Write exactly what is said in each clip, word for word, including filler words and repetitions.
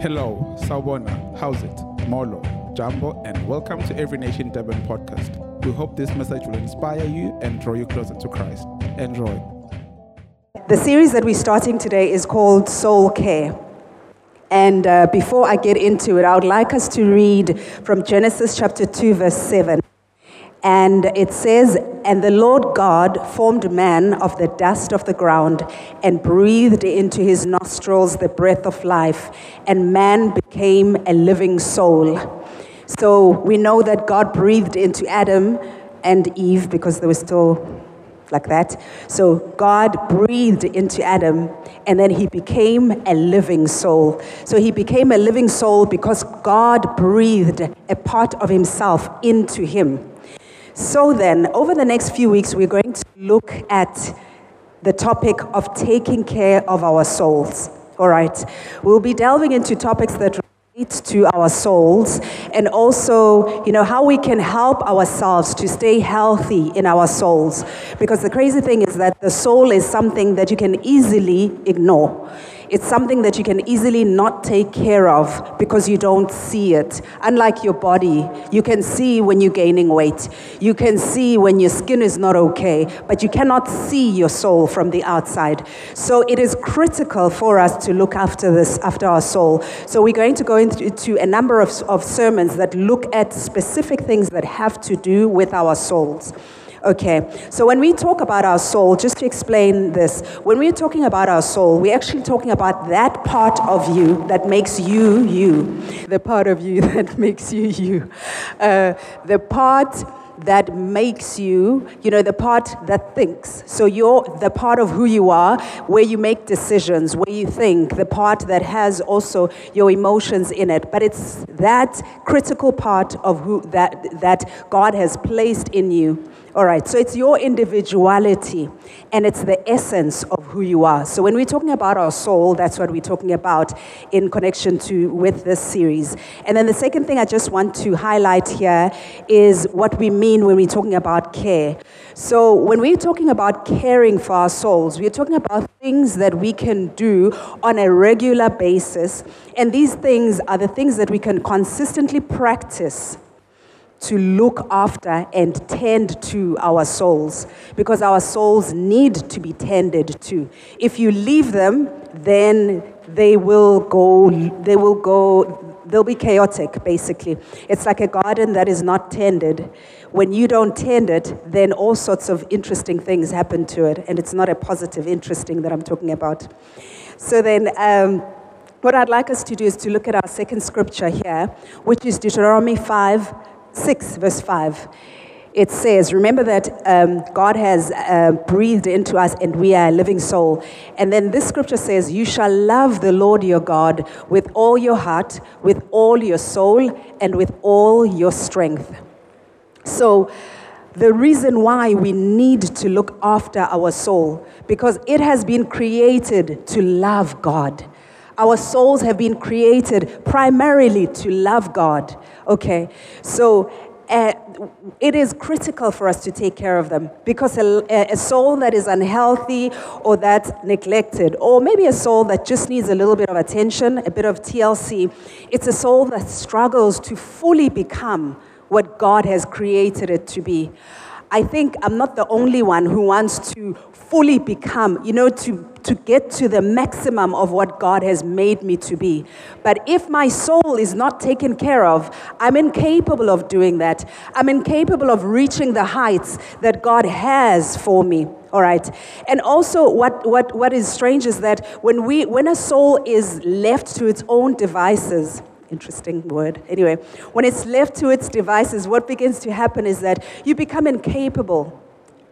Hello, Sawona, how's it? Molo, Jambo, and welcome to Every Nation Devon Podcast. We hope this message will inspire you and draw you closer to Christ. Enjoy. The series that we're starting today is called Soul Care. And uh, before I get into it, I would like us to read from Genesis chapter two, verse seven. And it says, "And the Lord God formed man of the dust of the ground and breathed into his nostrils the breath of life, and man became a living soul." So we know that God breathed into Adam and Eve because they were still like that. So God breathed into Adam, and then he became a living soul. So he became a living soul because God breathed a part of himself into him. So then, over the next few weeks, we're going to look at the topic of taking care of our souls. All right. We'll be delving into topics that relate to our souls, and also, you know, how we can help ourselves to stay healthy in our souls. Because the crazy thing is that the soul is something that you can easily ignore. It's something that you can easily not take care of because you don't see it. Unlike your body, you can see when you're gaining weight. You can see when your skin is not okay, but you cannot see your soul from the outside. So it is critical for us to look after this, after our soul. So we're going to go into a number of, of sermons that look at specific things that have to do with our souls. Okay, so when we talk about our soul, just to explain this, when we're talking about our soul, we're actually talking about that part of you that makes you, you. The part of you that makes you, you. Uh, the part that makes you, you know, the part that thinks. So you're the part of who you are, where you make decisions, where you think, the part that has also your emotions in it. But it's that critical part of who that that God has placed in you. All right, so it's your individuality, and it's the essence of who you are. So when we're talking about our soul, that's what we're talking about in connection to with this series. And then the second thing I just want to highlight here is what we mean when we're talking about care. So when we're talking about caring for our souls, we're talking about things that we can do on a regular basis. And these things are the things that we can consistently practice to look after and tend to our souls, because our souls need to be tended to. If you leave them, then they will go, they will go, they'll be chaotic, basically. It's like a garden that is not tended. When you don't tend it, then all sorts of interesting things happen to it, and it's not a positive interesting that I'm talking about. So then, um, what I'd like us to do is to look at our second scripture here, which is Deuteronomy five, six, verse five. It says, remember that um, God has uh, breathed into us and we are a living soul. And then this scripture says, "You shall love the Lord your God with all your heart, with all your soul, and with all your strength." So the reason why we need to look after our soul, because it has been created to love God. Our souls have been created primarily to love God, okay? So uh, it is critical for us to take care of them, because a, a soul that is unhealthy or that's neglected, or maybe a soul that just needs a little bit of attention, a bit of T L C, it's a soul that struggles to fully become what God has created it to be. I think I'm not the only one who wants to fully become, you know, to, to get to the maximum of what God has made me to be. But if my soul is not taken care of, I'm incapable of doing that. I'm incapable of reaching the heights that God has for me. All right. And also what, what, what is strange is that when we when a soul is left to its own devices, interesting word. Anyway, when it's left to its devices, what begins to happen is that you become incapable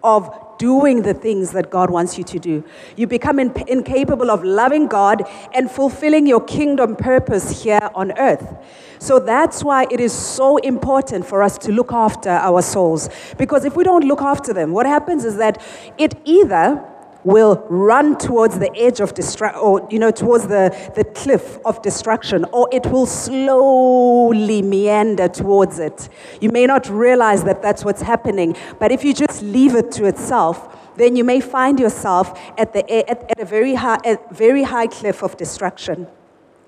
of doing the things that God wants you to do. You become in, incapable of loving God and fulfilling your kingdom purpose here on earth. So that's why it is so important for us to look after our souls. Because if we don't look after them, what happens is that it either will run towards the edge of destruction, or, you know, towards the, the cliff of destruction, or it will slowly meander towards it. You may not realize that that's what's happening, but if you just leave it to itself, then you may find yourself at the at, at a very high, a very high cliff of destruction.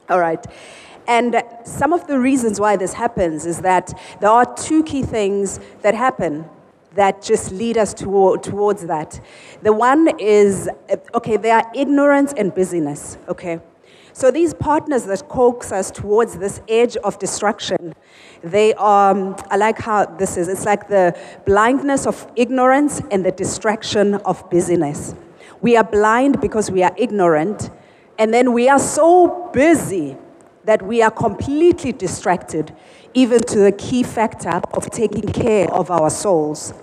All right. And some of the reasons why this happens is that there are two key things that happen that just lead us toward, towards that. The one is, okay, they are ignorance and busyness, okay? So these partners that coax us towards this edge of destruction, they are, um, I like how this is, it's like the blindness of ignorance and the distraction of busyness. We are blind because we are ignorant, and then we are so busy that we are completely distracted, even to the key factor of taking care of our souls.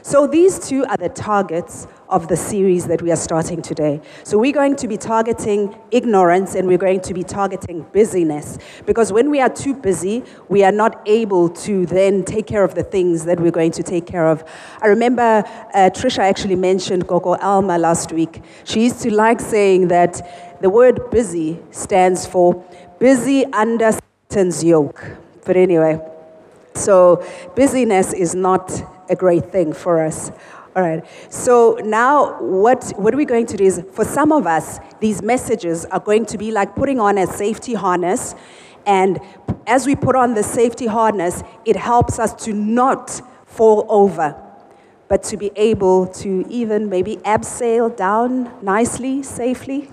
So these two are the targets of the series that we are starting today. So we're going to be targeting ignorance and we're going to be targeting busyness, because when we are too busy, we are not able to then take care of the things that we're going to take care of. I remember uh, Trisha actually mentioned Coco Alma last week. She used to like saying that the word busy stands for busy under Satan's yoke. But anyway, so busyness is not a great thing for us. All right, so now what, what we're going to do is, for some of us, these messages are going to be like putting on a safety harness, and as we put on the safety harness, it helps us to not fall over, but to be able to even maybe abseil down nicely, safely.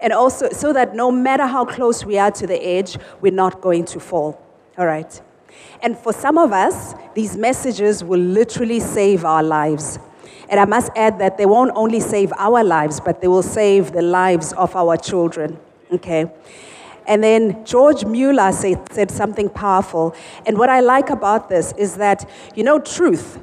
And also, so that no matter how close we are to the edge, we're not going to fall, all right? And for some of us, these messages will literally save our lives. And I must add that they won't only save our lives, but they will save the lives of our children, okay? And then George Mueller say, said something powerful. And what I like about this is that, you know, truth,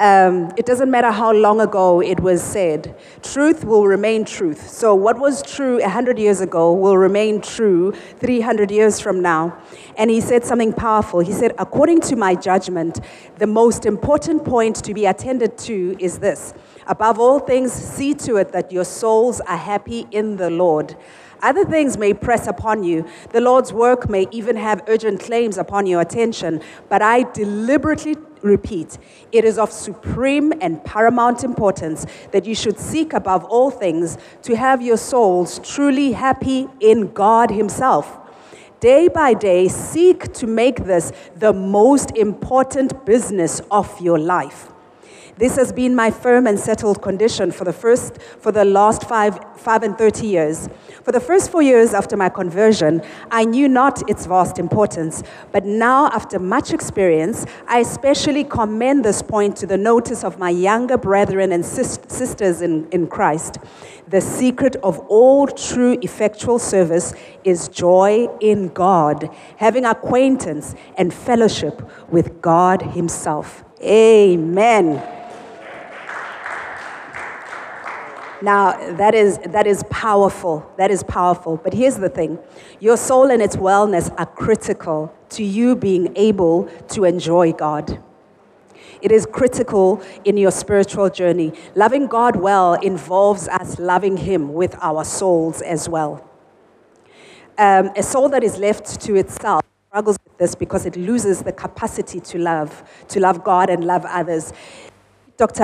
um, it doesn't matter how long ago it was said. Truth will remain truth. So what was true one hundred years ago will remain true three hundred years from now. And he said something powerful. He said, according to my judgment, the most important point to be attended to is this. Above all things, see to it that your souls are happy in the Lord. Other things may press upon you. The Lord's work may even have urgent claims upon your attention. But I deliberately repeat, it is of supreme and paramount importance that you should seek above all things to have your souls truly happy in God Himself. Day by day, seek to make this the most important business of your life. This has been my firm and settled condition for the first, for the last five, five and thirty years. For the first four years after my conversion, I knew not its vast importance, but now after much experience, I especially commend this point to the notice of my younger brethren and sis sisters in, in Christ. The secret of all true effectual service is joy in God, having acquaintance and fellowship with God Himself. Amen. Now, that is, that is powerful. That is powerful. But here's the thing. Your soul and its wellness are critical to you being able to enjoy God. It is critical in your spiritual journey. Loving God well involves us loving Him with our souls as well. Um, a soul that is left to itself struggles with this because it loses the capacity to love, to love God and love others. Doctor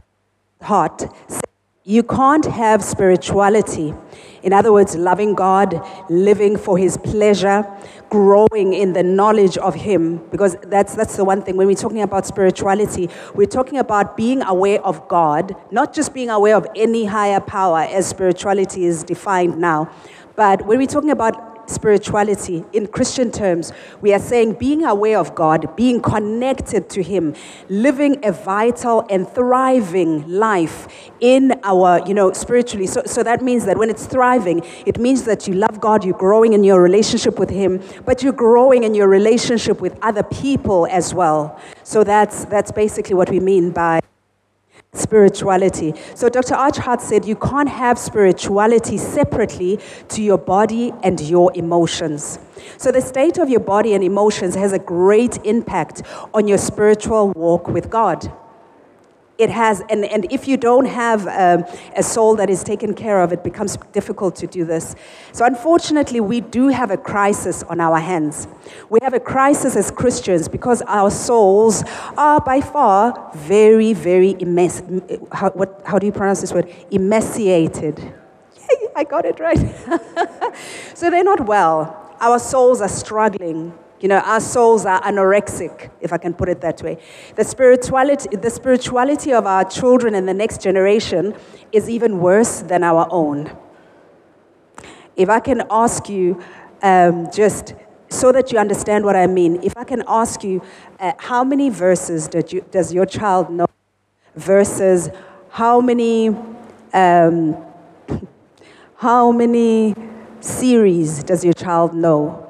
Arch Hart said, you can't have spirituality, in other words, loving God, living for His pleasure, growing in the knowledge of Him, because that's, that's the one thing. When we're talking about spirituality, we're talking about being aware of God, not just being aware of any higher power as spirituality is defined now. But when we're talking about spirituality in Christian terms, we are saying being aware of God, being connected to Him, living a vital and thriving life in our, you know, spiritually. So, so that means that when it's thriving, it means that you love God, you're growing in your relationship with Him, but you're growing in your relationship with other people as well. So that's, that's basically what we mean by spirituality. So Doctor Arch Hart said you can't have spirituality separately to your body and your emotions. So the state of your body and emotions has a great impact on your spiritual walk with God. It has, and, and if you don't have um, a soul that is taken care of, it becomes difficult to do this. So unfortunately, we do have a crisis on our hands. We have a crisis as Christians because our souls are by far very, very, emaci- how, what, how do you pronounce this word? Emaciated. I got it right. So they're not well. Our souls are struggling. You know, our souls are anorexic, if I can put it that way. The spirituality, the spirituality of our children and the next generation is even worse than our own. If I can ask you, um, just so that you understand what I mean, if I can ask you, uh, how many verses did you, does your child know versus how many, um, how many series does your child know?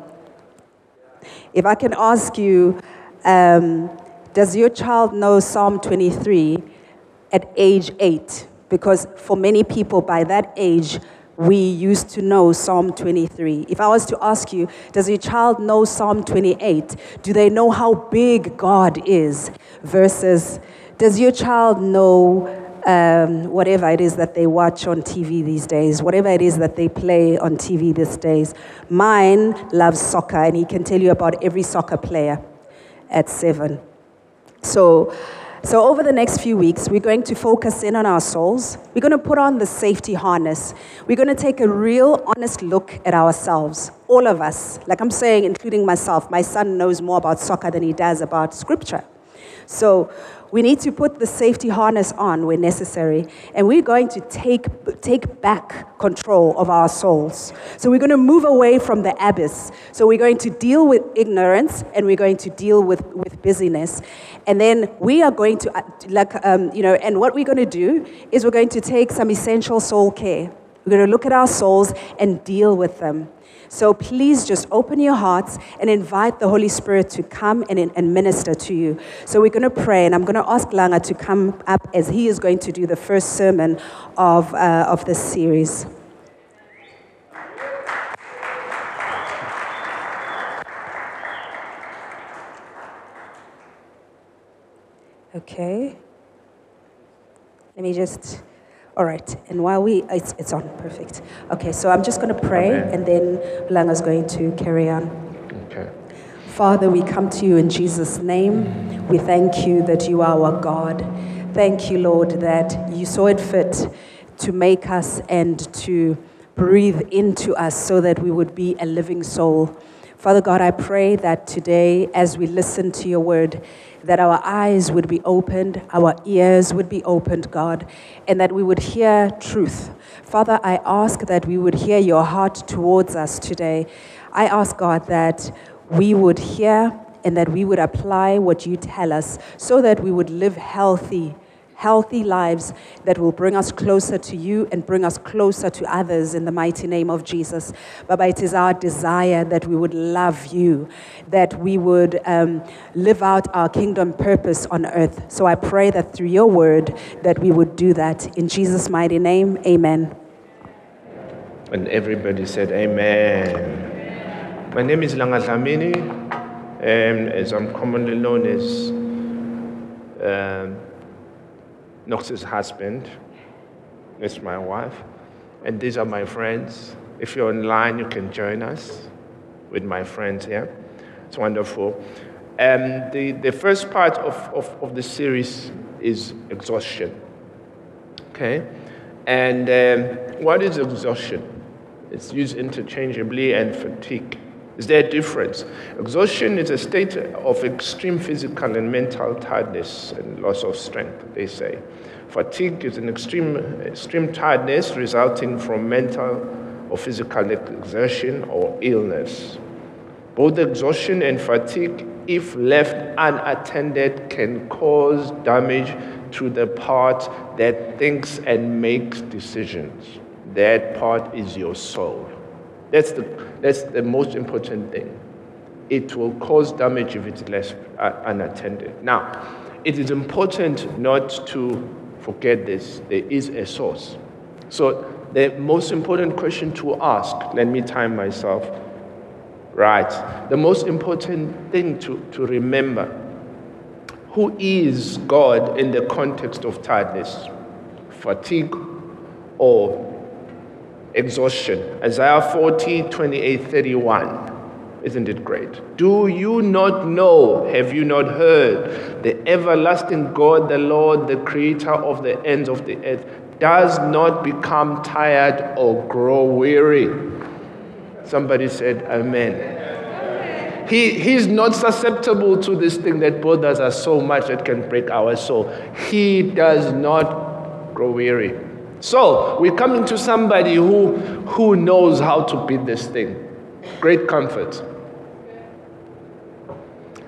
If I can ask you, um, does your child know Psalm twenty-three at age eight? Because for many people, by that age, we used to know Psalm twenty-three. If I was to ask you, does your child know Psalm twenty-eight? Do they know how big God is? Versus, does your child know um, whatever it is that they watch on T V these days, whatever it is that they play on T V these days? Mine loves soccer, and he can tell you about every soccer player at seven. So, so over the next few weeks, we're going to focus in on our souls. We're going to put on the safety harness. We're going to take a real, honest look at ourselves, all of us. Like I'm saying, including myself, my son knows more about soccer than he does about scripture. So we need to put the safety harness on where necessary, and we're going to take, take back control of our souls. So we're going to move away from the abyss. So we're going to deal with ignorance, and we're going to deal with, with busyness. And then we are going to, like, um, you know, and what we're going to do is we're going to take some essential soul care. We're going to look at our souls and deal with them. So please just open your hearts and invite the Holy Spirit to come and, and minister to you. So we're going to pray, and I'm going to ask Langa to come up as he is going to do the first sermon of, uh, of this series. Okay. Let me just... All right, and while we, it's, it's on, perfect. Okay, so I'm just going to pray, Amen. And then Langa's going to carry on. Okay. Father, we come to you in Jesus' name. We thank you that you are our God. Thank you, Lord, that you saw it fit to make us and to breathe into us so that we would be a living soul. Father God, I pray that today, as we listen to your word, that our eyes would be opened, our ears would be opened, God, and that we would hear truth. Father, I ask that we would hear your heart towards us today. I ask, God, that we would hear and that we would apply what you tell us so that we would live healthy Healthy lives that will bring us closer to you and bring us closer to others in the mighty name of Jesus. Baba, it is our desire that we would love you, that we would um, live out our kingdom purpose on earth. So I pray that through your word that we would do that. In Jesus' mighty name, amen. And everybody said amen. Amen. My name is Langa Dlamini, and as I'm commonly known as... Um, Nox's husband, that's my wife, and these are my friends. If you're online, you can join us with my friends here. It's wonderful. Um, the, the first part of, of, of the series is exhaustion, okay? And um, what is exhaustion? It's used interchangeably, and fatigue. Is there a difference? Exhaustion is a state of extreme physical and mental tiredness and loss of strength, they say. Fatigue is an extreme, extreme tiredness resulting from mental or physical exertion or illness. Both exhaustion and fatigue, if left unattended, can cause damage to the part that thinks and makes decisions. That part is your soul. That's the, that's the most important thing. It will cause damage if it's left unattended. Now, it is important not to forget this. There is a source. So the most important question to ask, let me time myself right. The most important thing to, to remember, who is God in the context of tiredness, fatigue, or exhaustion? Isaiah forty, twenty-eight, thirty-one. Isn't it great? Do you not know, have you not heard, the everlasting God, the Lord, the creator of the ends of the earth does not become tired or grow weary. Somebody said, amen. He, he's not susceptible to this thing that bothers us so much that can break our soul. He does not grow weary. So we're coming to somebody who, who knows how to beat this thing. Great comfort.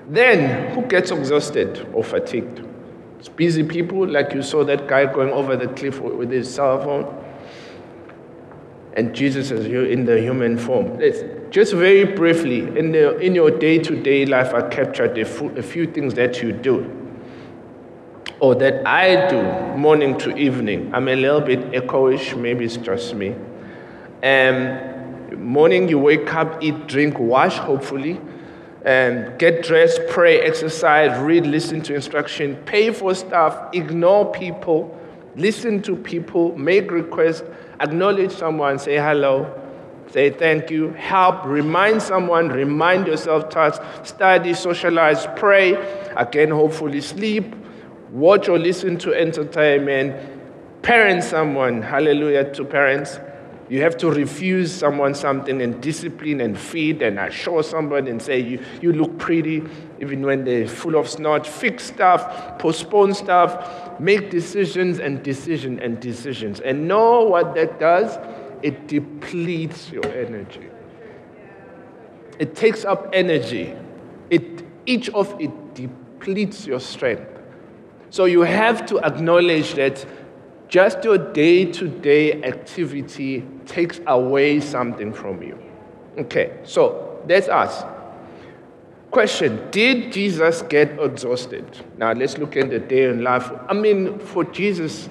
Then, who gets exhausted or fatigued? It's busy people, like you saw that guy going over the cliff with his cell phone. And Jesus is in the human form. Let's, just very briefly, in, the, in your day-to-day life, I captured a few, a few things that you do. Or that I do, morning to evening. I'm a little bit echoish, maybe it's just me. Um, morning, you wake up, eat, drink, wash, hopefully. And get dressed, pray, exercise, read, listen to instruction, pay for stuff, ignore people, listen to people, make requests, acknowledge someone, say hello, say thank you, help, remind someone, remind yourself, task, study, socialize, pray, again, hopefully sleep, watch or listen to entertainment, parent someone, hallelujah to parents. You have to refuse someone something and discipline and feed and assure someone and say, you, you look pretty, even when they're full of snot. Fix stuff, postpone stuff, make decisions and decision and decisions. And know what that does? It depletes your energy. It takes up energy. It, each of it depletes your strength. So you have to acknowledge that just your day-to-day activity takes away something from you. Okay, so that's us. Question, did Jesus get exhausted? Now let's look at the day in life. I mean, for Jesus,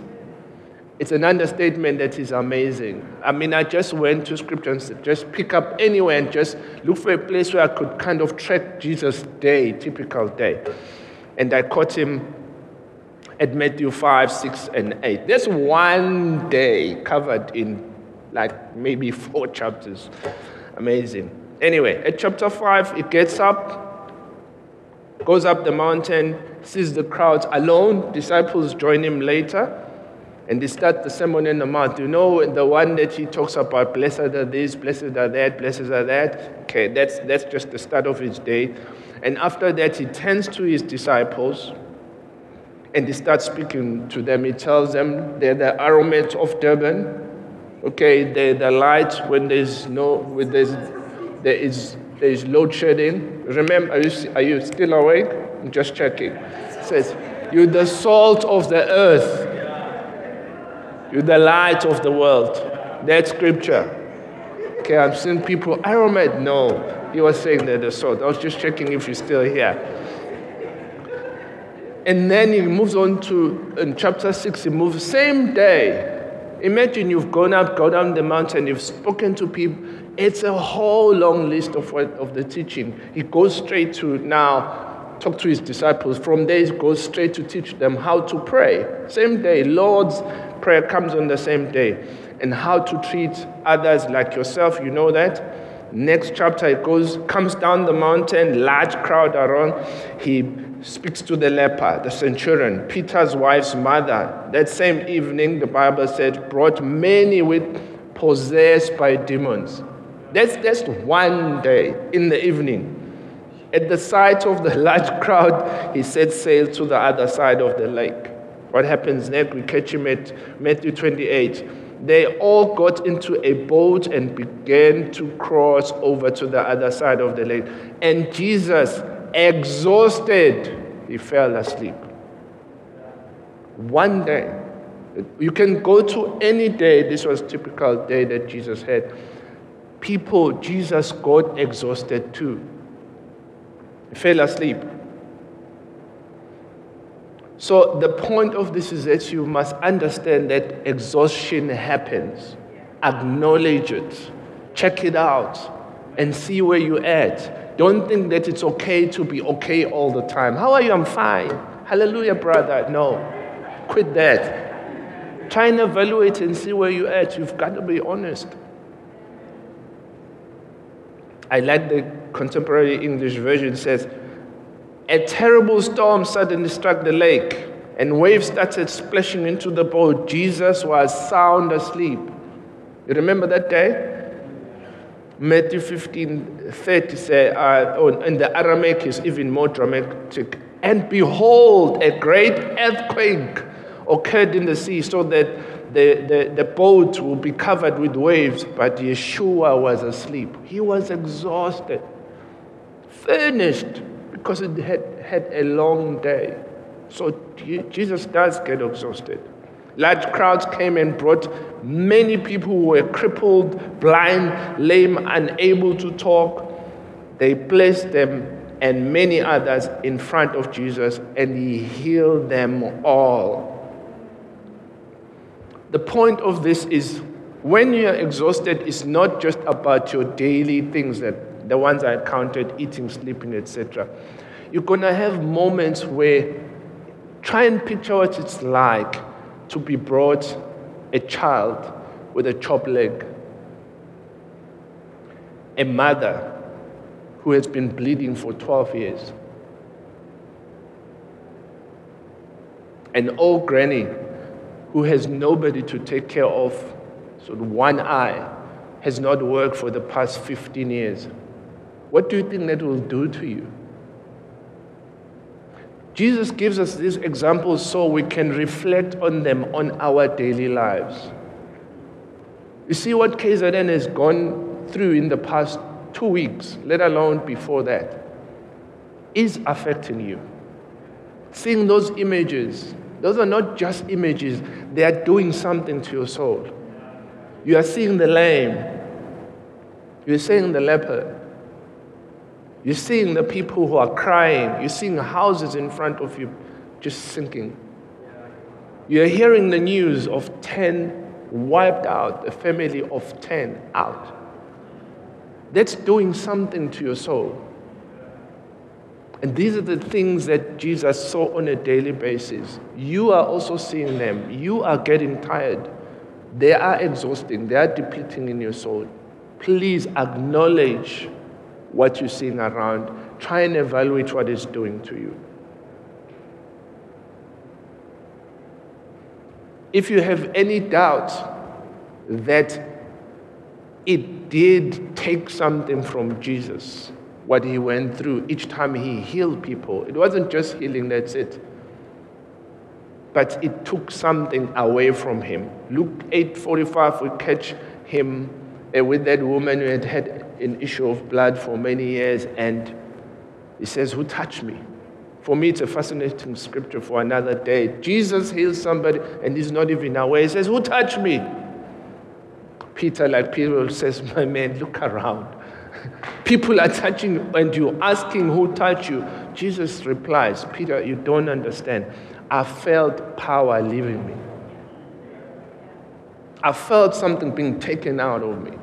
it's an understatement that is amazing. I mean, I just went to scripture and just pick up anywhere and just look for a place where I could kind of track Jesus' day, typical day. And I caught him at Matthew five, six, and eight. That's one day covered in like maybe four chapters. Amazing. Anyway, at chapter five, it gets up, goes up the mountain, sees the crowds alone. Disciples join him later, and they start the Sermon on the Mount. You know, the one that he talks about, blessed are these, blessed are that, blessed are that. Okay, that's, that's just the start of his day. And after that, he turns to his disciples, and he starts speaking to them. He tells them they're the aromate of Durban. Okay, they're the light when there's no, when there's, there is there is load shedding. Remember, are you, are you still awake? I'm just checking. It says, you're the salt of the earth. You're the light of the world. That's scripture. Okay, I've seen people, aromate, no. He was saying they're the salt. I was just checking if you're still here. And then he moves on to, in chapter six, he moves, same day. Imagine you've gone up, gone down the mountain, you've spoken to people. It's a whole long list of what, of the teaching. He goes straight to now, talk to his disciples. From there, he goes straight to teach them how to pray. Same day, Lord's Prayer comes on the same day. And how to treat others like yourself, you know that. Next chapter, it goes, comes down the mountain, large crowd around. He speaks to the leper, the centurion, Peter's wife's mother. That same evening, the Bible said, brought many with possessed by demons. That's just one day in the evening. At the sight of the large crowd, he set sail to the other side of the lake. What happens next? We catch him at Matthew twenty-eight. They all got into a boat and began to cross over to the other side of the lake. And Jesus, exhausted, he fell asleep. One day. You can go to any day. This was a typical day that Jesus had. People, Jesus got exhausted too. He fell asleep. So the point of this is that you must understand that exhaustion happens. Acknowledge it. Check it out and see where you're at. Don't think that it's okay to be okay all the time. How are you? I'm fine. Hallelujah, brother. No. Quit that. Try and evaluate and see where you're at. You've got to be honest. I like the contemporary English version. It says, a terrible storm suddenly struck the lake. and waves started splashing into the boat, Jesus was sound asleep. You remember that day? Matthew fifteen thirty says, uh, and the Aramaic is even more dramatic. And behold, a great earthquake occurred in the sea, so that the, the, the boat will be covered with waves. But Yeshua was asleep. He was exhausted, finished, because it had, had a long day. So Jesus does get exhausted. Large crowds came and brought many people who were crippled, blind, lame, unable to talk. They placed them and many others in front of Jesus, and he healed them all. The point of this is, when you're exhausted, it's not just about your daily things, that the ones I counted, eating, sleeping, et cetera. You're going to have moments where, try and picture what it's like to be brought a child with a chopped leg, a mother who has been bleeding for twelve years, an old granny who has nobody to take care of, so one eye has not worked for the past fifteen years. What do you think that will do to you? Jesus gives us these examples so we can reflect on them on our daily lives. You see what K Z N has gone through in the past two weeks, let alone before that, is affecting you. Seeing those images, those are not just images, they are doing something to your soul. You are seeing the lame, you are seeing the leper, you're seeing the people who are crying. You're seeing houses in front of you just sinking. You're hearing the news of ten wiped out, a family of ten out. That's doing something to your soul. And these are the things that Jesus saw on a daily basis. You are also seeing them. You are getting tired. They are exhausting. They are depleting in your soul. Please acknowledge what you're seeing around. Try and evaluate what it's doing to you. If you have any doubt that it did take something from Jesus, what he went through each time he healed people, it wasn't just healing, that's it, but it took something away from him. Luke eight forty-five, we catch him uh, with that woman who had had an issue of blood for many years, and he says, who touched me? For me, it's a fascinating scripture for another day. Jesus heals somebody and he's not even aware. He says, who touched me? Peter, like Peter, says, my man, look around. People are touching you and you're asking who touched you. Jesus replies, Peter, you don't understand. I felt power leaving me. I felt something being taken out of me.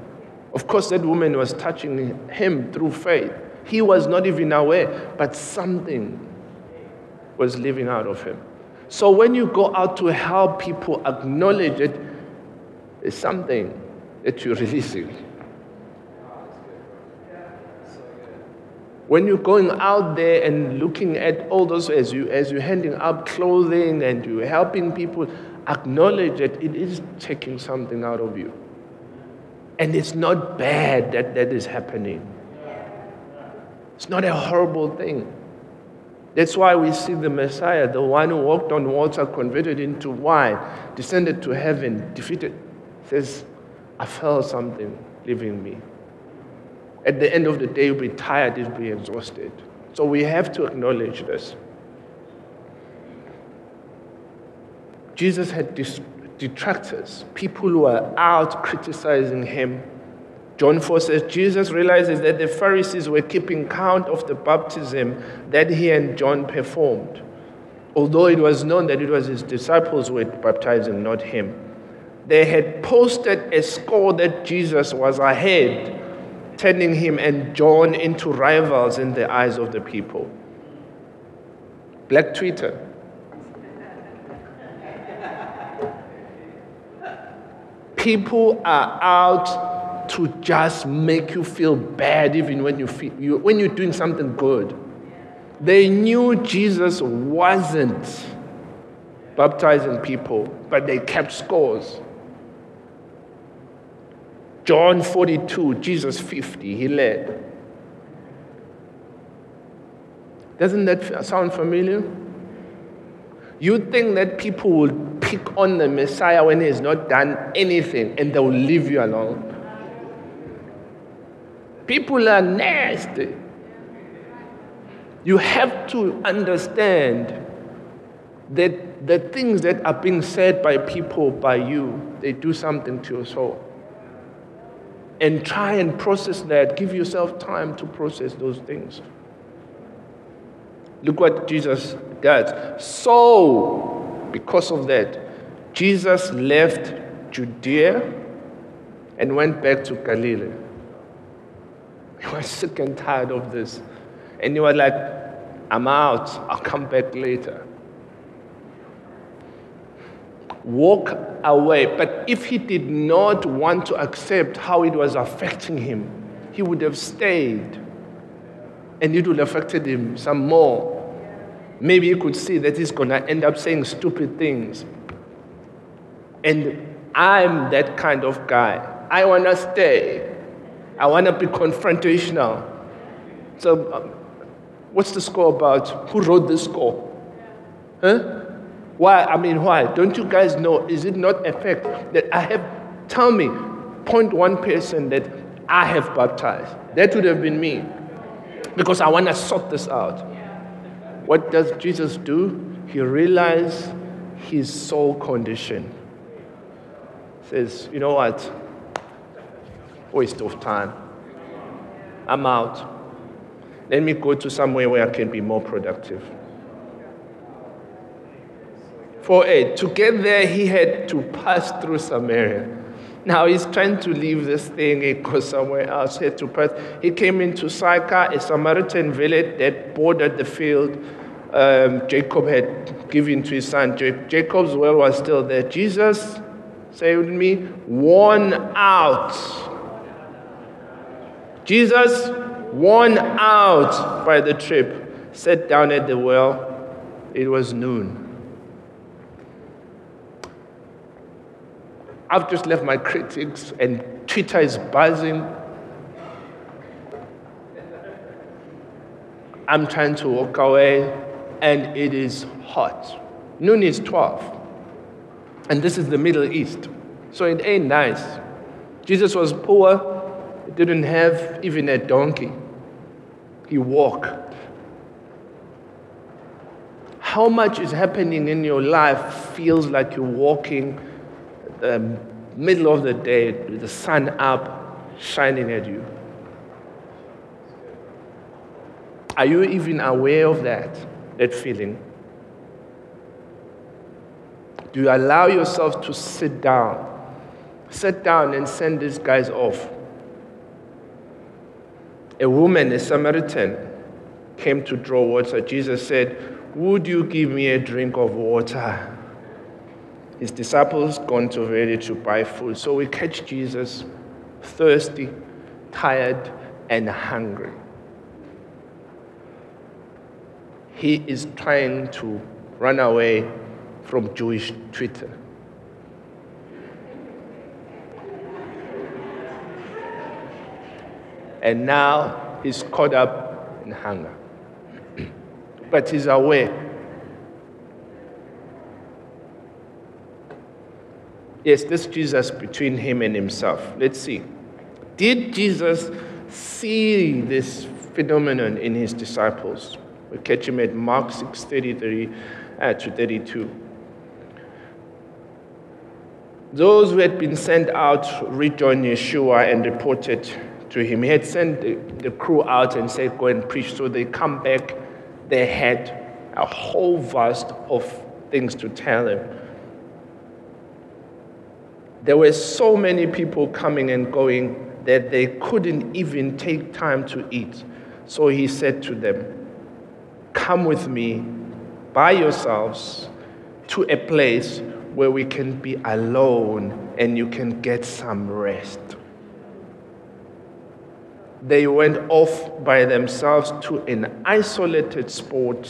Of course, that woman was touching him through faith. He was not even aware, but something was leaving out of him. So when you go out to help people, acknowledge it, there's something that you're releasing. When you're going out there and looking at all those, as, you, as you're handing out clothing and you're helping people, acknowledge that it is taking something out of you. And it's not bad that that is happening. It's not a horrible thing. That's why we see the Messiah, the one who walked on water, converted into wine, descended to heaven, defeated. He says, I felt something leaving me. At the end of the day, you'll be tired, you'll be exhausted. So we have to acknowledge this. Jesus had this detractors, people who are out criticizing him. John four says, Jesus realizes that the Pharisees were keeping count of the baptism that he and John performed, although it was known that it was his disciples who were baptizing, not him. They had posted a score that Jesus was ahead, turning him and John into rivals in the eyes of the people. Black Twitter. People are out to just make you feel bad even when, you feel, you, when you're doing something good. They knew Jesus wasn't baptizing people, but they kept scores. John forty-two, Jesus fifty, he led. Doesn't that sound familiar? You think that people will pick on the Messiah when he's not done anything and they will leave you alone. People are nasty. You have to understand that the things that are being said by people, by you, they do something to your soul. And try and process that. Give yourself time to process those things. Look what Jesus does. So, because of that, Jesus left Judea and went back to Galilee. He was sick and tired of this. And he was like, I'm out. I'll come back later. Walk away. But if he did not want to accept how it was affecting him, he would have stayed. And it would have affected him some more. Maybe you could see that he's going to end up saying stupid things. And I'm that kind of guy. I want to stay. I want to be confrontational. So um, what's the score about? Who wrote this score? Huh? Why? I mean, why? Don't you guys know? Is it not a fact that I have, tell me, zero point one person that I have baptized? That would have been me. Because I want to sort this out. What does Jesus do? He realized his soul condition. Says, you know what? Waste of time. I'm out. Let me go to somewhere where I can be more productive. four eight, to get there, he had to pass through Samaria. Now he's trying to leave this thing and go somewhere else. He had to pass. He came into Sychar, a Samaritan village that bordered the field um, Jacob had given to his son. Jacob's well was still there. Jesus, say with me, worn out. Jesus, worn out by the trip, sat down at the well. It was noon. I've just left my critics and Twitter is buzzing. I'm trying to walk away and it is hot. Noon is twelve. And this is the Middle East. So it ain't nice. Jesus was poor. He didn't have even a donkey. He walked. How much is happening in your life feels like you're walking the middle of the day, the sun up, shining at you. Are you even aware of that, that feeling? Do you allow yourself to sit down? Sit down and send these guys off. A woman, a Samaritan, came to draw water. Jesus said, would you give me a drink of water? His disciples gone to a village to buy food. So we catch Jesus thirsty, tired, and hungry. He is trying to run away from Jewish Twitter. And now he's caught up in hunger. But he's aware. Yes, this Jesus between him and himself. Let's see. Did Jesus see this phenomenon in his disciples? We catch him at Mark six thirty-three uh, to thirty-two. Those who had been sent out rejoined Yeshua and reported to him. He had sent the, the crew out and said, go and preach. So they come back. They had a whole vast of things to tell him. There were so many people coming and going that they couldn't even take time to eat. So he said to them, come with me by yourselves to a place where we can be alone and you can get some rest. They went off by themselves to an isolated spot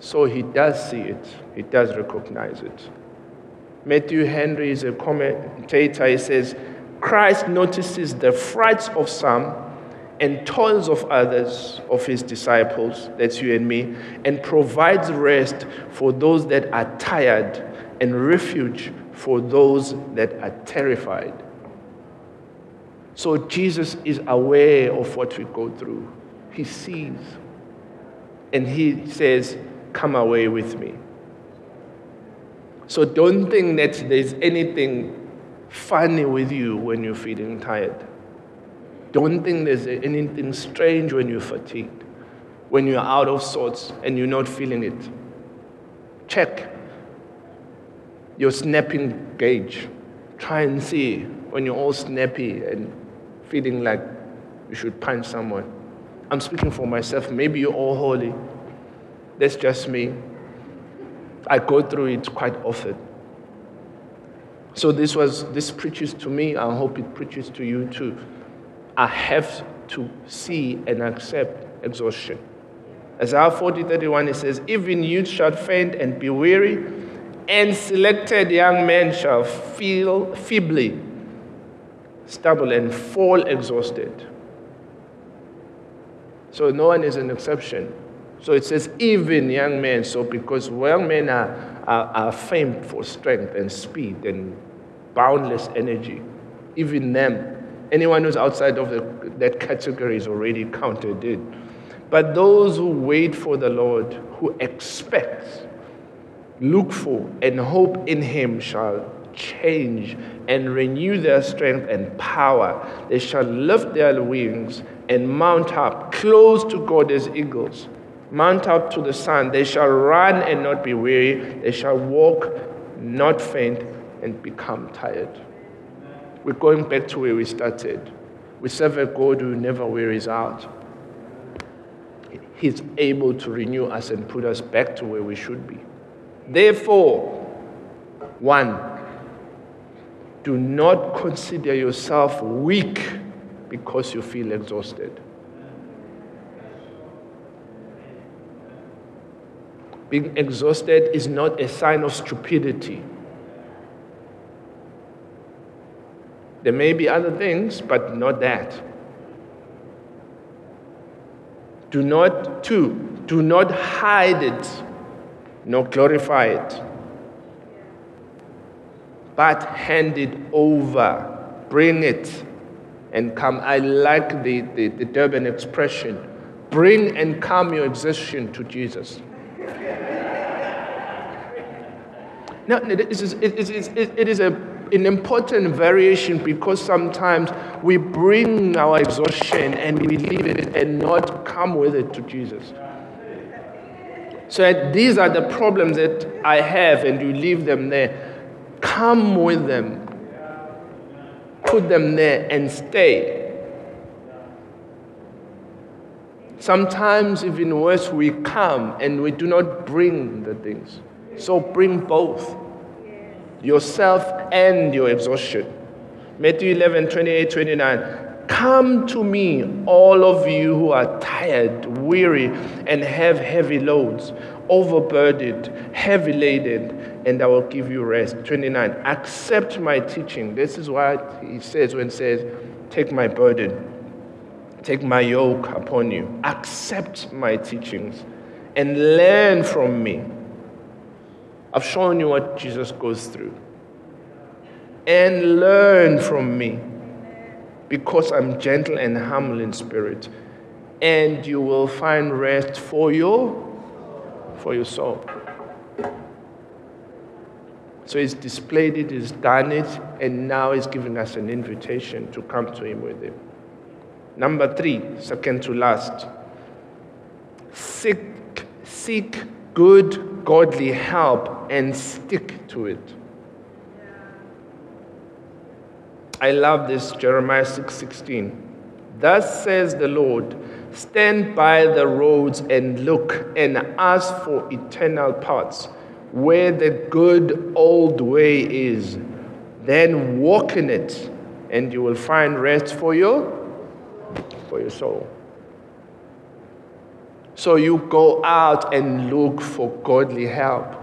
So he does see it. He does recognize it. Matthew Henry is a commentator. He says, Christ notices the frights of some and toils of others, of his disciples, that's you and me, and provides rest for those that are tired and refuge for those that are terrified. So Jesus is aware of what we go through. He sees. And he says, come away with me. So don't think that there's anything funny with you when you're feeling tired. Don't think there's anything strange when you're fatigued, when you're out of sorts and you're not feeling it. Check your snapping gauge. Try and see when you're all snappy and feeling like you should punch someone. I'm speaking for myself. Maybe you're all holy. That's just me. I go through it quite often. So this was, this preaches to me. I hope it preaches to you too. I have to see and accept exhaustion. Isaiah forty thirty-one, it says, even youth shall faint and be weary, and selected young men shall feel feebly, stumble and fall exhausted. So no one is an exception. So it says, even young men. So because young men are, are, are famed for strength and speed and boundless energy, even them, anyone who's outside of the, that category is already counted in. But those who wait for the Lord, who expect, look for, and hope in him shall change and renew their strength and power. They shall lift their wings and mount up close to God as eagles. Mount up to the sun. They shall run and not be weary. They shall walk, not faint, and become tired. We're going back to where we started. We serve a God who never wearies out. He's able to renew us and put us back to where we should be. Therefore, one, do not consider yourself weak because you feel exhausted. Being exhausted is not a sign of stupidity. There may be other things, but not that. Do not, two, do not hide it, nor glorify it, but hand it over, bring it, and come. I like the, the, the Durban expression, bring and come your exhaustion to Jesus. Now, it is, it is, it is a... an important variation, because sometimes we bring our exhaustion and we leave it and not come with it to Jesus. So these are the problems that I have, and you leave them there. Come with them. Put them there and stay. Sometimes even worse, we come and we do not bring the things. So bring both. Yourself and your exhaustion. Matthew eleven, twenty-eight, twenty-nine. Come to me, all of you who are tired, weary, and have heavy loads, overburdened, heavy laden, and I will give you rest. twenty-nine. Accept my teaching. This is what he says when he says, take my burden, take my yoke upon you. Accept my teachings and learn from me. I've shown you what Jesus goes through. And learn from me, because I'm gentle and humble in spirit, and you will find rest for your, for your soul. So he's displayed it, he's done it, and now he's giving us an invitation to come to him with him. Number three, second to last. Seek, seek good, godly help and stick to it. I love this, Jeremiah six sixteen. Thus says the Lord, stand by the roads and look and ask for eternal paths where the good old way is. Then walk in it and you will find rest for your, for your soul. So you go out and look for godly help.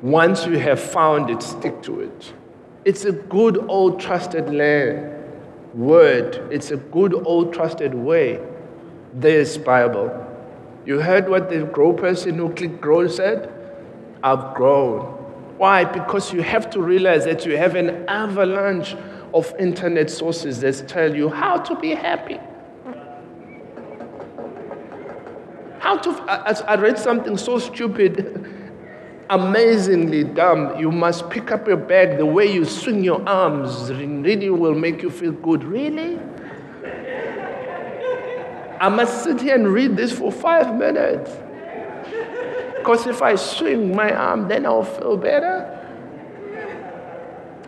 Once you have found it, stick to it. It's a good old trusted land, word. It's a good old trusted way. This Bible. You heard what the grow person who clicked grow said? I've grown. Why? Because you have to realize that you have an avalanche of internet sources that tell you how to be happy. How to, I read something so stupid, amazingly dumb. You must pick up your bag, the way you swing your arms, reading will make you feel good. Really? I must sit here and read this for five minutes. Because if I swing my arm, then I'll feel better.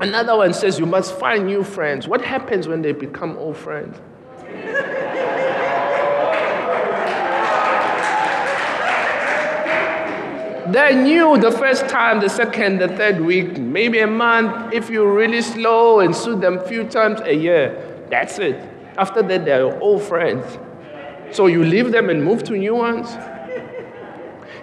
Another one says, you must find new friends. What happens when they become old friends? They're new the first time, the second, the third week, maybe a month. If you're really slow and sue them a few times a year, that's it. After that, they're your old friends. So you leave them and move to new ones?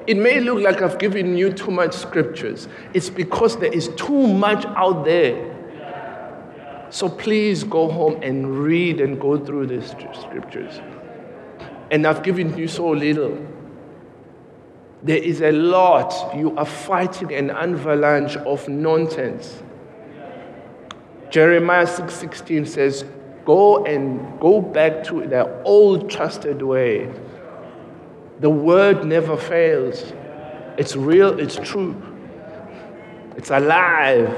It may look like I've given you too much scriptures. It's because there is too much out there. So please go home and read and go through the scriptures. And I've given you so little. There is a lot. You are fighting an avalanche of nonsense. Jeremiah six sixteen says, go and go back to the old trusted way. The word never fails. It's real, it's true. It's alive.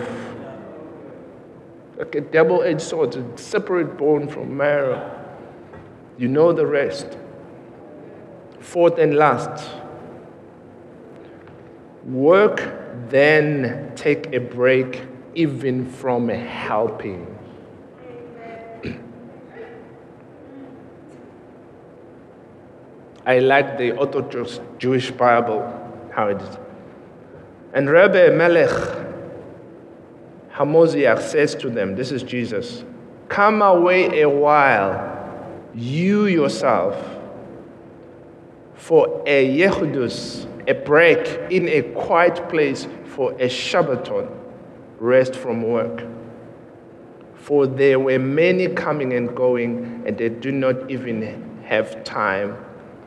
Like a double-edged sword, a separate bone from marrow. You know the rest. Fourth and last. Work, then take a break, even from helping. I like the Orthodox Jewish Bible, how it is. And Rabbi Melech Hamoziach says to them, this is Jesus, come away a while, you yourself, for a Yehudus, a break in a quiet place, for a Shabbaton, rest from work. For there were many coming and going, and they do not even have time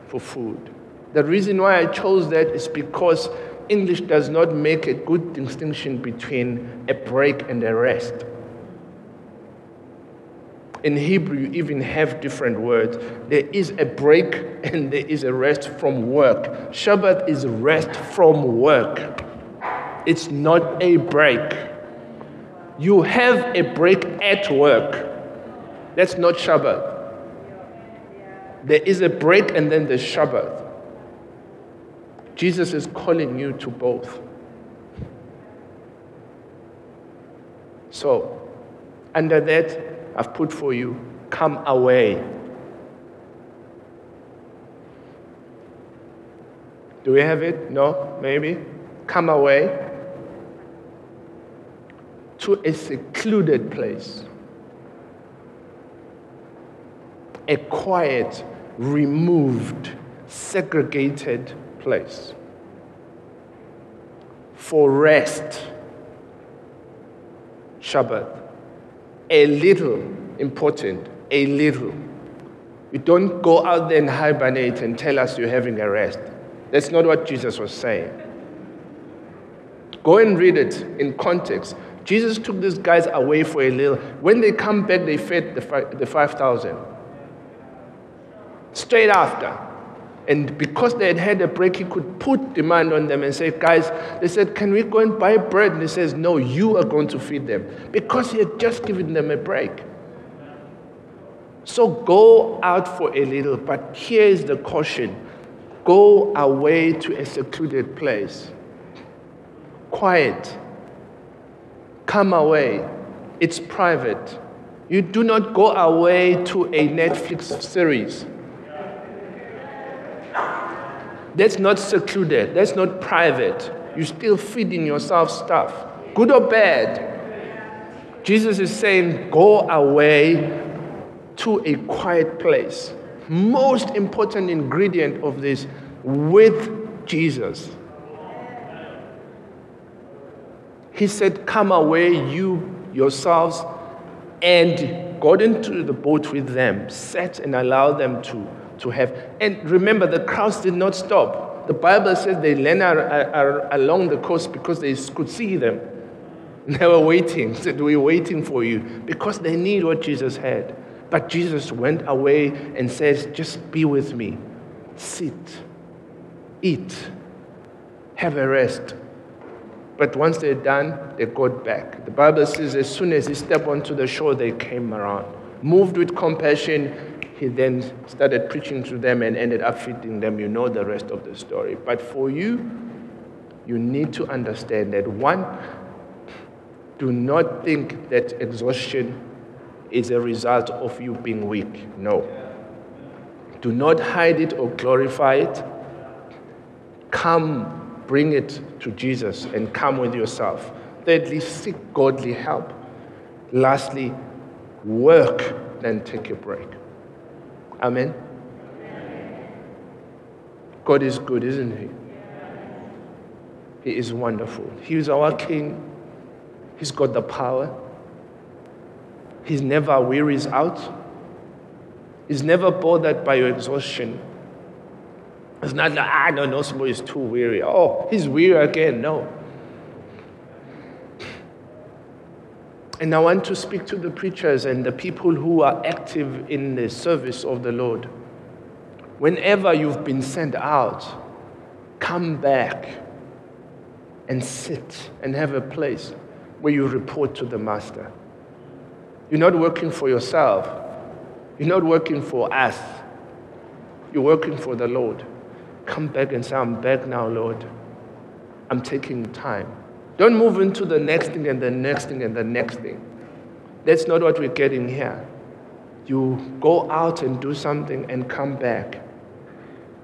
for food. The reason why I chose that is because English does not make a good distinction between a break and a rest. In Hebrew, you even have different words. There is a break and there is a rest from work. Shabbat is rest from work. It's not a break. You have a break at work. That's not Shabbat. There is a break and then there's Shabbat. Jesus is calling you to both. So, under that, I've put for you, come away. Do we have it? No? Maybe? Come away to a secluded place. A quiet, removed, segregated place for rest, Shabbat, a little, important, a little. You don't go out there and hibernate and tell us you're having a rest. That's not what Jesus was saying. Go and read it in context. Jesus took these guys away for a little. When they come back, they fed the five thousand. Straight after. And because they had had a break, he could put demand on them and say, guys, they said, can we go and buy bread? And he says, no, you are going to feed them. Because he had just given them a break. So go out for a little, but here is the caution. Go away to a secluded place. Quiet. Come away. It's private. You do not go away to a Netflix series. That's not secluded. That's not private. You're still feeding yourself stuff, good or bad. Jesus is saying, go away to a quiet place. most important ingredient of this with Jesus. He said, come away, you yourselves, and got into the boat with them, sat and allowed them to, to have. And remember, the crowds did not stop. The Bible says they landed along the coast because they could see them. They were waiting. They said, we're waiting for you, because they need what Jesus had. But Jesus went away and says, just be with me. Sit, eat, have a rest. But once they're done, they got back. The Bible says as soon as he stepped onto the shore, they came around. Moved with compassion, he then started preaching to them and ended up feeding them. You know the rest of the story. But for you, you need to understand that one, do not think that exhaustion is a result of you being weak. No. Do not hide it or glorify it. Come, bring it to Jesus and come with yourself. Thirdly, seek godly help. Lastly, work, then take a break. Amen? God is good, isn't he? He is wonderful. He is our King. He's got the power. He never wearies out. He's never bothered by your exhaustion. It's not like, ah, no, no, somebody's too weary. Oh, he's weary again. No. And I want to speak to the preachers and the people who are active in the service of the Lord. Whenever you've been sent out, come back and sit and have a place where you report to the Master. You're not working for yourself. You're not working for us. You're working for the Lord. Come back and say, I'm back now, Lord. I'm taking time. Don't move into the next thing and the next thing and the next thing. That's not what we're getting here. You go out and do something and come back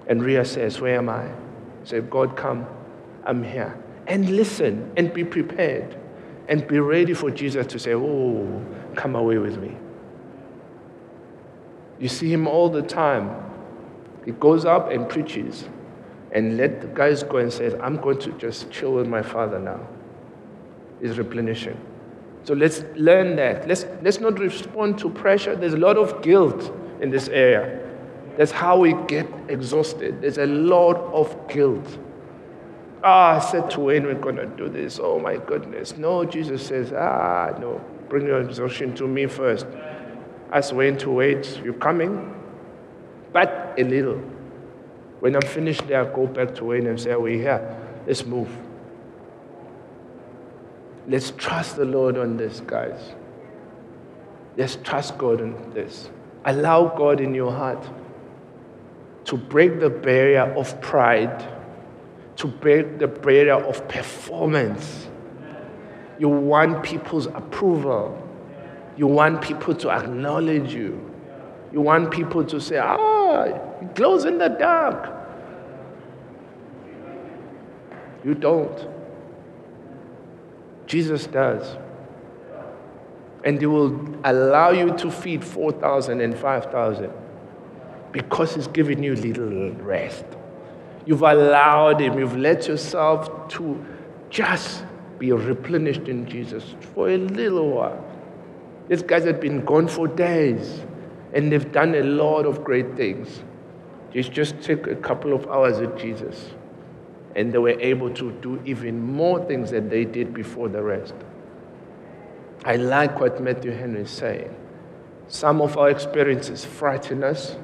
and reassess, where am I? Say, God, come, I'm here. And listen and be prepared and be ready for Jesus to say, oh, come away with me. You see him all the time. He goes up and preaches and let the guys go and says, I'm going to just chill with my Father now. He's replenishing. So let's learn that. Let's, let's not respond to pressure. There's a lot of guilt in this area. That's how we get exhausted. There's a lot of guilt. Ah, I said to Wayne, we're going to do this. Oh, my goodness. No, Jesus says, ah, no. Bring your exhaustion to me first. Ask Wayne to wait. You're coming. But a little. When I'm finished there, I go back to Wayne and say, we're here. Let's move. Let's trust the Lord on this, guys. Let's trust God on this. Allow God in your heart to break the barrier of pride, to break the barrier of performance. You want people's approval. You want people to acknowledge you. You want people to say, ah, it glows in the dark. You don't. Jesus does. And he will allow you to feed four thousand and five thousand because he's giving you little rest. You've allowed him. You've let yourself to just be replenished in Jesus for a little while. These guys have been gone for days. And they've done a lot of great things. Just, just took a couple of hours with Jesus. And they were able to do even more things than they did before the rest. I like what Matthew Henry is saying. Some of our experiences frighten us.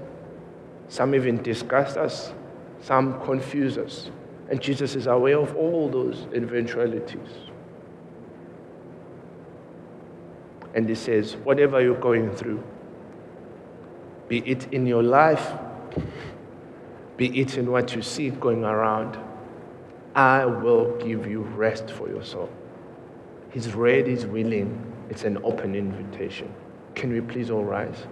Some even disgust us. Some confuse us. And Jesus is aware of all those eventualities. And he says, whatever you're going through, be it in your life, be it in what you see going around, I will give you rest for your soul. He's ready, he's willing. It's an open invitation. Can we please all rise?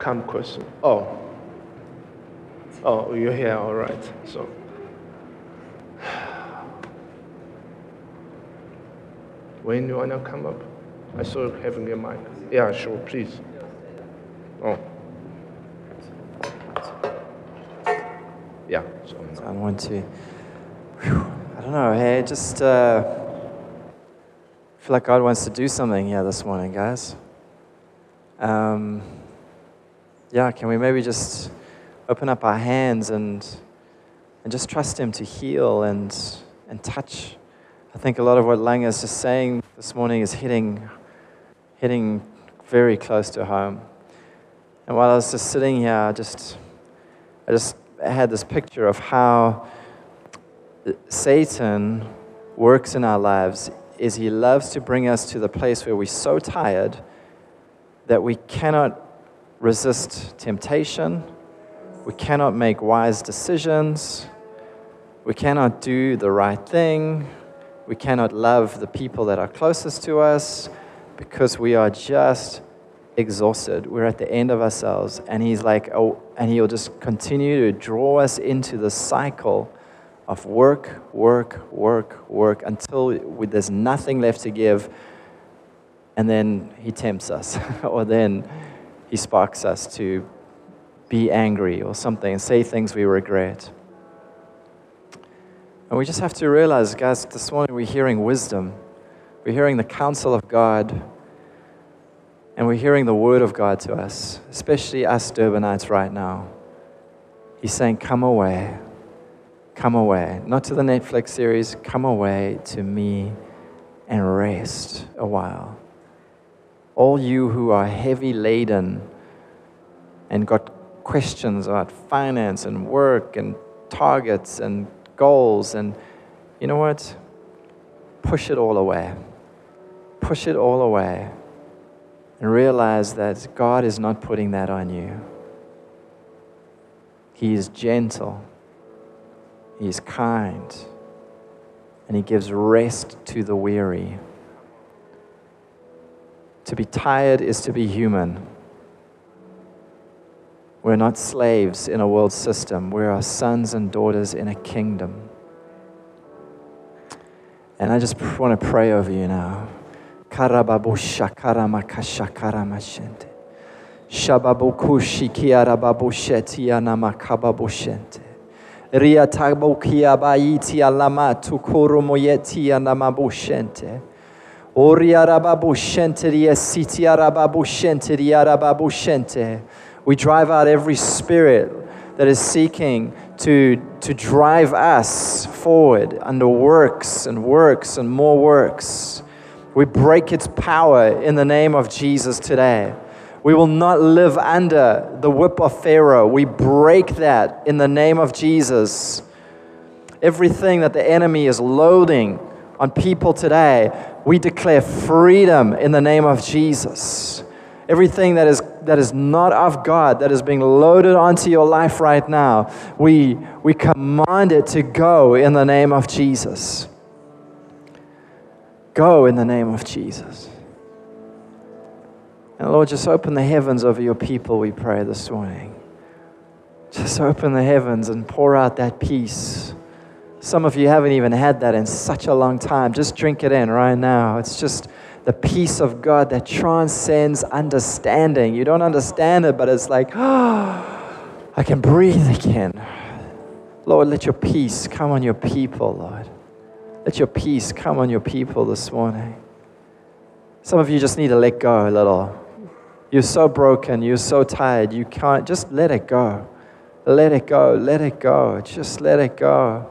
Come question. Oh. Oh, you're here, all right. So. Wayne, you want to come up? I saw having a mic. Yeah, sure, please. Oh. Yeah. So I want to. Whew, I don't know. Hey, just uh, feel like God wants to do something here this morning, guys. Um, yeah, can we maybe just open up our hands and and just trust Him to heal and and touch? I think a lot of what Langa is just saying this morning is hitting, hitting very close to home. And while I was just sitting here, I just, I just had this picture of how Satan works in our lives. Is he loves to bring us to the place where we're so tired that we cannot resist temptation, we cannot make wise decisions, we cannot do the right thing. We cannot love the people that are closest to us because we are just exhausted. We're at the end of ourselves. And he's like, oh, and he'll just continue to draw us into the cycle of work, work, work, work until we, there's nothing left to give. And then he tempts us, or then he sparks us to be angry or something and say things we regret. And we just have to realize, guys, this morning we're hearing wisdom. We're hearing the counsel of God. And we're hearing the word of God to us, especially us Durbanites right now. He's saying, come away. Come away. Not to the Netflix series. Come away to me and rest a while. All you who are heavy laden and got questions about finance and work and targets and goals, and you know what? Push it all away. Push it all away and realize that God is not putting that on you. He is gentle. He is kind. And He gives rest to the weary. To be tired is to be human. We're not slaves in a world system. We are sons and daughters in a kingdom. And I just pr- want to pray over you now. Karababusha karamakasha karamashente. Shababukushi kiarababusheti anamakababashente. Riatabukia bayiti alama tukoromoyeti anamabushente. Oriarababushente riesiti arababushente riarababushente. We drive out every spirit that is seeking to, to drive us forward under works and works and more works. We break its power in the name of Jesus today. We will not live under the whip of Pharaoh. We break that in the name of Jesus. Everything that the enemy is loading on people today, we declare freedom in the name of Jesus. Everything that is that is not of God, that is being loaded onto your life right now, we we command it to go in the name of Jesus. Go in the name of Jesus. And Lord, just open the heavens over your people, we pray this morning. Just open the heavens and pour out that peace. Some of you haven't even had that in such a long time. Just drink it in right now. It's just the peace of God that transcends understanding. You don't understand it, but it's like, oh, I can breathe again. Lord, let your peace come on your people, Lord. Let your peace come on your people this morning. Some of you just need to let go a little. You're so broken. You're so tired. You can't. Just let it go. Let it go. Let it go. Just let it go.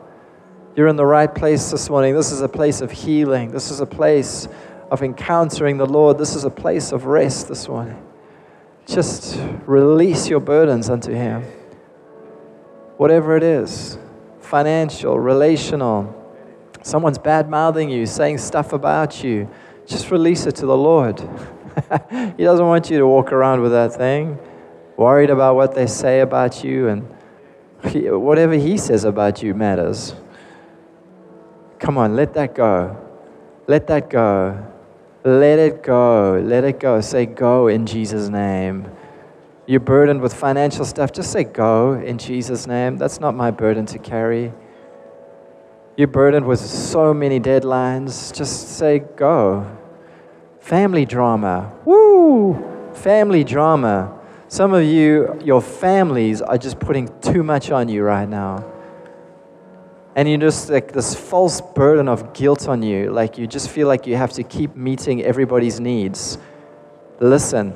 You're in the right place this morning. This is a place of healing. This is a place of encountering the Lord. This is a place of rest this morning. Just release your burdens unto Him. Whatever it is, financial, relational, someone's bad-mouthing you, saying stuff about you, just release it to the Lord. He doesn't want you to walk around with that thing, worried about what they say about you, and he, whatever He says about you matters. Come on, let that go. Let that go. Let it go. Let it go. Say go in Jesus' name. You're burdened with financial stuff. Just say go in Jesus' name. That's not my burden to carry. You're burdened with so many deadlines. Just say go. Family drama. Woo! Family drama. Some of you, your families are just putting too much on you right now. And you just like this false burden of guilt on you. Like you just feel like you have to keep meeting everybody's needs. Listen,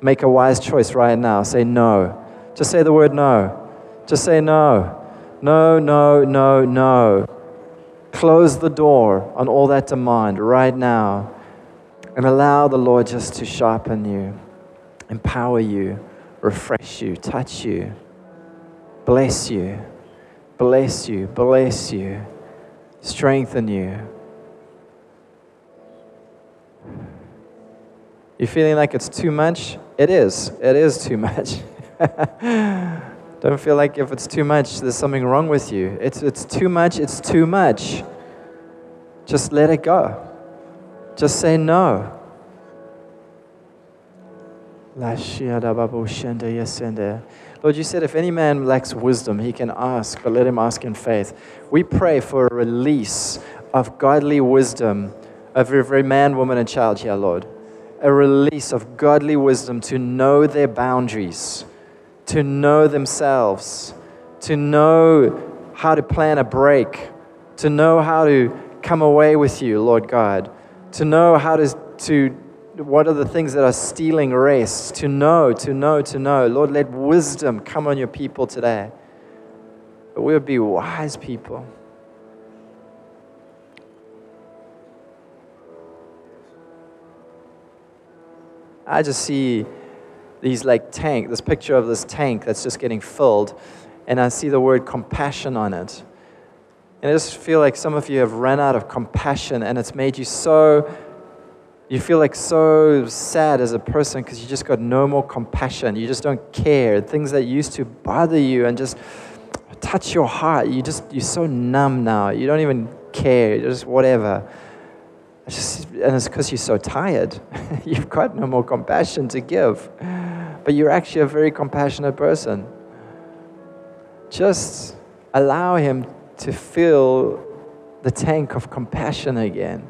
make a wise choice right now. Say no. Just say the word no. Just say no. No, no, no, no. Close the door on all that demand right now and allow the Lord just to sharpen you, empower you, refresh you, touch you, bless you, bless you, bless you, strengthen you. You feeling like it's too much? It is. It is too much. Don't feel like if it's too much, there's something wrong with you. It's it's too much, it's too much. Just let it go. Just say no. Lord, you said if any man lacks wisdom, he can ask, but let him ask in faith. We pray for a release of godly wisdom over every man, woman, and child here, Lord. A release of godly wisdom to know their boundaries, to know themselves, to know how to plan a break, to know how to come away with you, Lord God, to know how to, to what are the things that are stealing rest, to know, to know, to know. Lord, let wisdom come on your people today. But we would be wise people. I just see these like tank, this picture of this tank that's just getting filled, and I see the word compassion on it. And I just feel like some of you have run out of compassion, and it's made you so, you feel like so sad as a person because you just got no more compassion. You just don't care. Things that used to bother you and just touch your heart, you just, you're so numb now. You don't even care, you're just whatever. It's just, and it's because you're so tired. You've got no more compassion to give. But you're actually a very compassionate person. Just allow him to fill the tank of compassion again.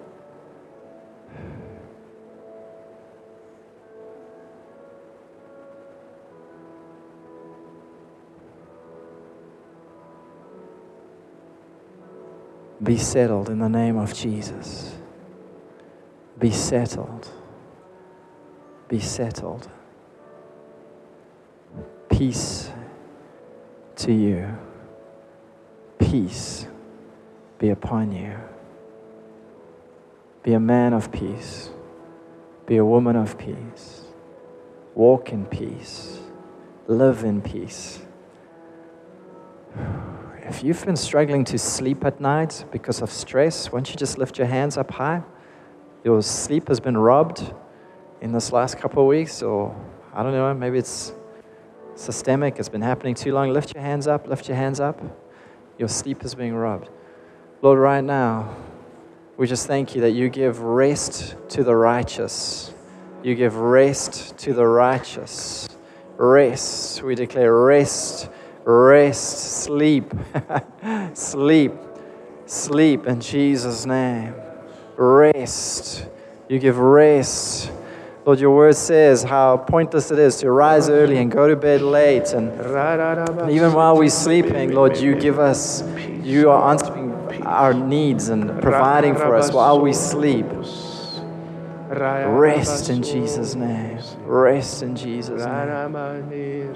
Be settled in the name of Jesus. Be settled. Be settled. Peace to you. Peace be upon you. Be a man of peace. Be a woman of peace. Walk in peace. Live in peace. If you've been struggling to sleep at night because of stress, won't you just lift your hands up high? Your sleep has been robbed in this last couple of weeks, or I don't know, maybe it's systemic, it's been happening too long. Lift your hands up, lift your hands up. Your sleep is being robbed. Lord, right now, we just thank you that you give rest to the righteous. You give rest to the righteous. Rest, we declare rest, rest, sleep, sleep, sleep in Jesus' name. Rest. You give rest. Lord, your word says how pointless it is to rise early and go to bed late. And, and even while we're sleeping, Lord, you give us, you are answering our needs and providing for us while we sleep. Rest in Jesus' name. Rest in Jesus' name.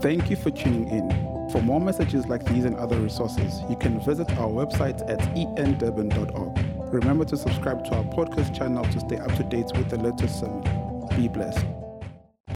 Thank you for tuning in. For more messages like these and other resources, you can visit our website at e n durban dot org. Remember to subscribe to our podcast channel to stay up to date with the latest sermon. Be blessed.